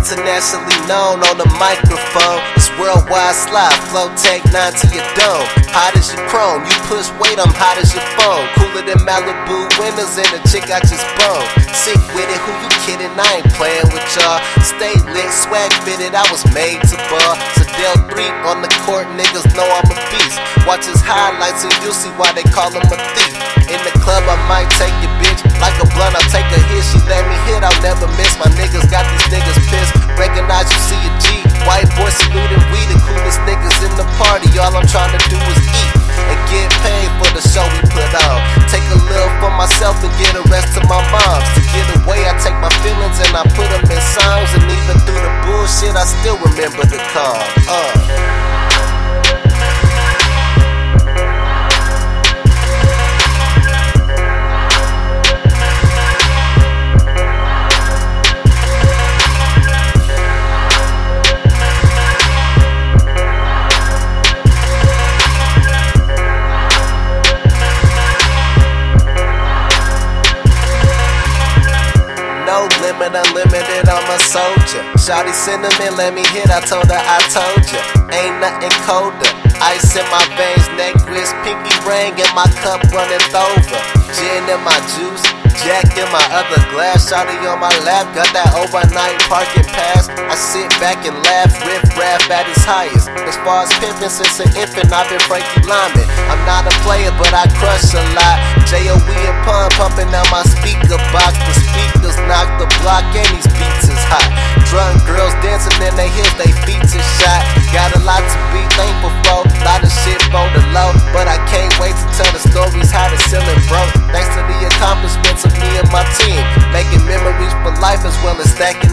Internationally known on the microphone. It's worldwide slide, flow tank 9 to your dome. Hot as your chrome, you push weight, I'm hot as your phone. Cooler than Malibu winters and a chick I just bone. Sick with it, who you kidding? I ain't playing with y'all. Stay lit, swag fitted, I was made to bar. So Del 3 on the court, niggas know I'm a beast. Watch his highlights and you'll see why they call him a thief. In the club, I might take your bitch like a blunt, I'll take a hit. She let me hit, I'll never miss. My niggas got these niggas pissed. Recognize you see a G. White boy saluting, we the coolest niggas in the party. All I'm trying to do is eat and get paid for the show we put on. Take a little for myself and give the rest to my moms. To get away, I take my feelings and I put them in songs. And even through the bullshit, I still remember the calm. Unlimited, I'm a soldier. Shawty cinnamon, let me hit. I told her I told ya. Ain't nothing colder. Ice in my veins, necklace, pinky ring, and my cup running over. Gin in my juice, Jack in my other glass. Shawty on my lap, got that overnight parking pass. I sit back and laugh, riff raff at its highest. As far as pimping, since an infant, I've been Frankie Lyman. I'm not a player, but I crush a lot. J.O.E. and Pun pumping out my speaker box. The speakers knock the block and these beats is hot. Drunk girls dancing in their heels, they feet is shot. Got a lot to be thankful for, lot of shit on the low. But I can't wait to tell the stories how to sell it broke. Thanks to the accomplishments of me and my team, making memories for life as well as stacking